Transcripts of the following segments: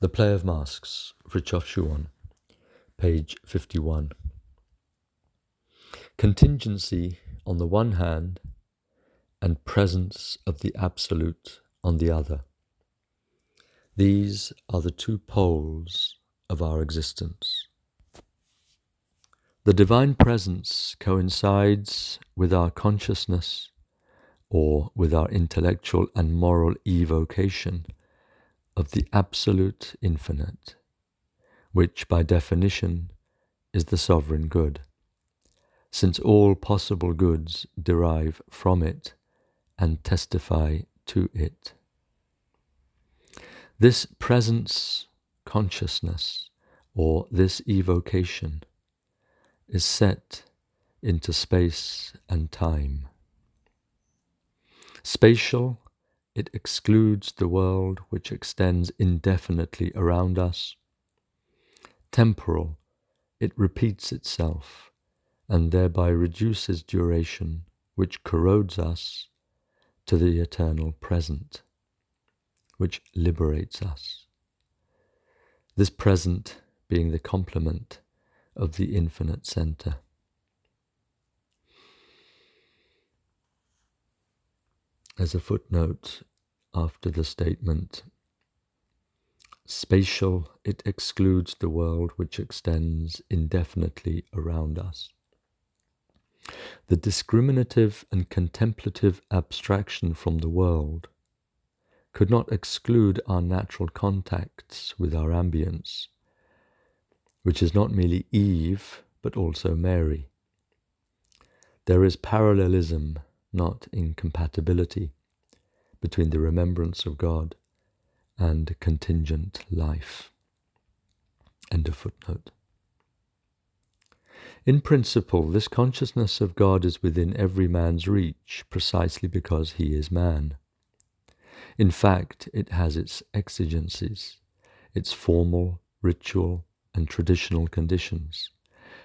The Play of Masks, Frithjof Schuon, page 51. Contingency on the one hand, and presence of the absolute on the other. These are the two poles of our existence. The divine presence coincides with our consciousness, or with our intellectual and moral evocation of the absolute infinite, which by definition is the sovereign good, since all possible goods derive from it and testify to it. This presence consciousness, or this evocation, is set into space and time. Spatial, it excludes the world which extends indefinitely around us. Temporal, it repeats itself, and thereby reduces duration, which corrodes us, to the eternal present, which liberates us. This present being the complement of the infinite center. As a footnote after the statement, spatial, it excludes the world which extends indefinitely around us. The discriminative and contemplative abstraction from the world could not exclude our natural contacts with our ambience, which is not merely Eve, but also Mary. There is parallelism, not incompatibility, between the remembrance of God and contingent life. End of footnote. In principle, this consciousness of God is within every man's reach, precisely because he is man. In fact, it has its exigencies, its formal, ritual, and traditional conditions,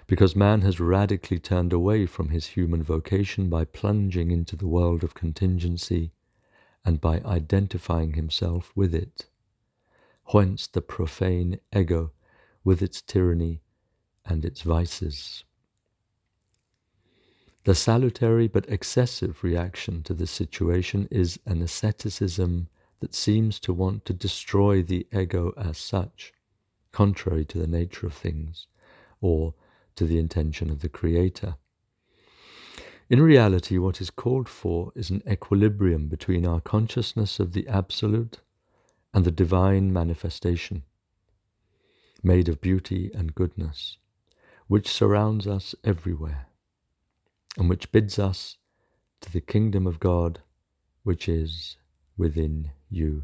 because man has radically turned away from his human vocation by plunging into the world of contingency and by identifying himself with it. Whence the profane ego with its tyranny and its vices. The salutary but excessive reaction to this situation is an asceticism that seems to want to destroy the ego as such, contrary to the nature of things, or to the intention of the Creator. In reality, what is called for is an equilibrium between our consciousness of the absolute and the divine manifestation, made of beauty and goodness, which surrounds us everywhere, and which bids us to the kingdom of God, which is within you.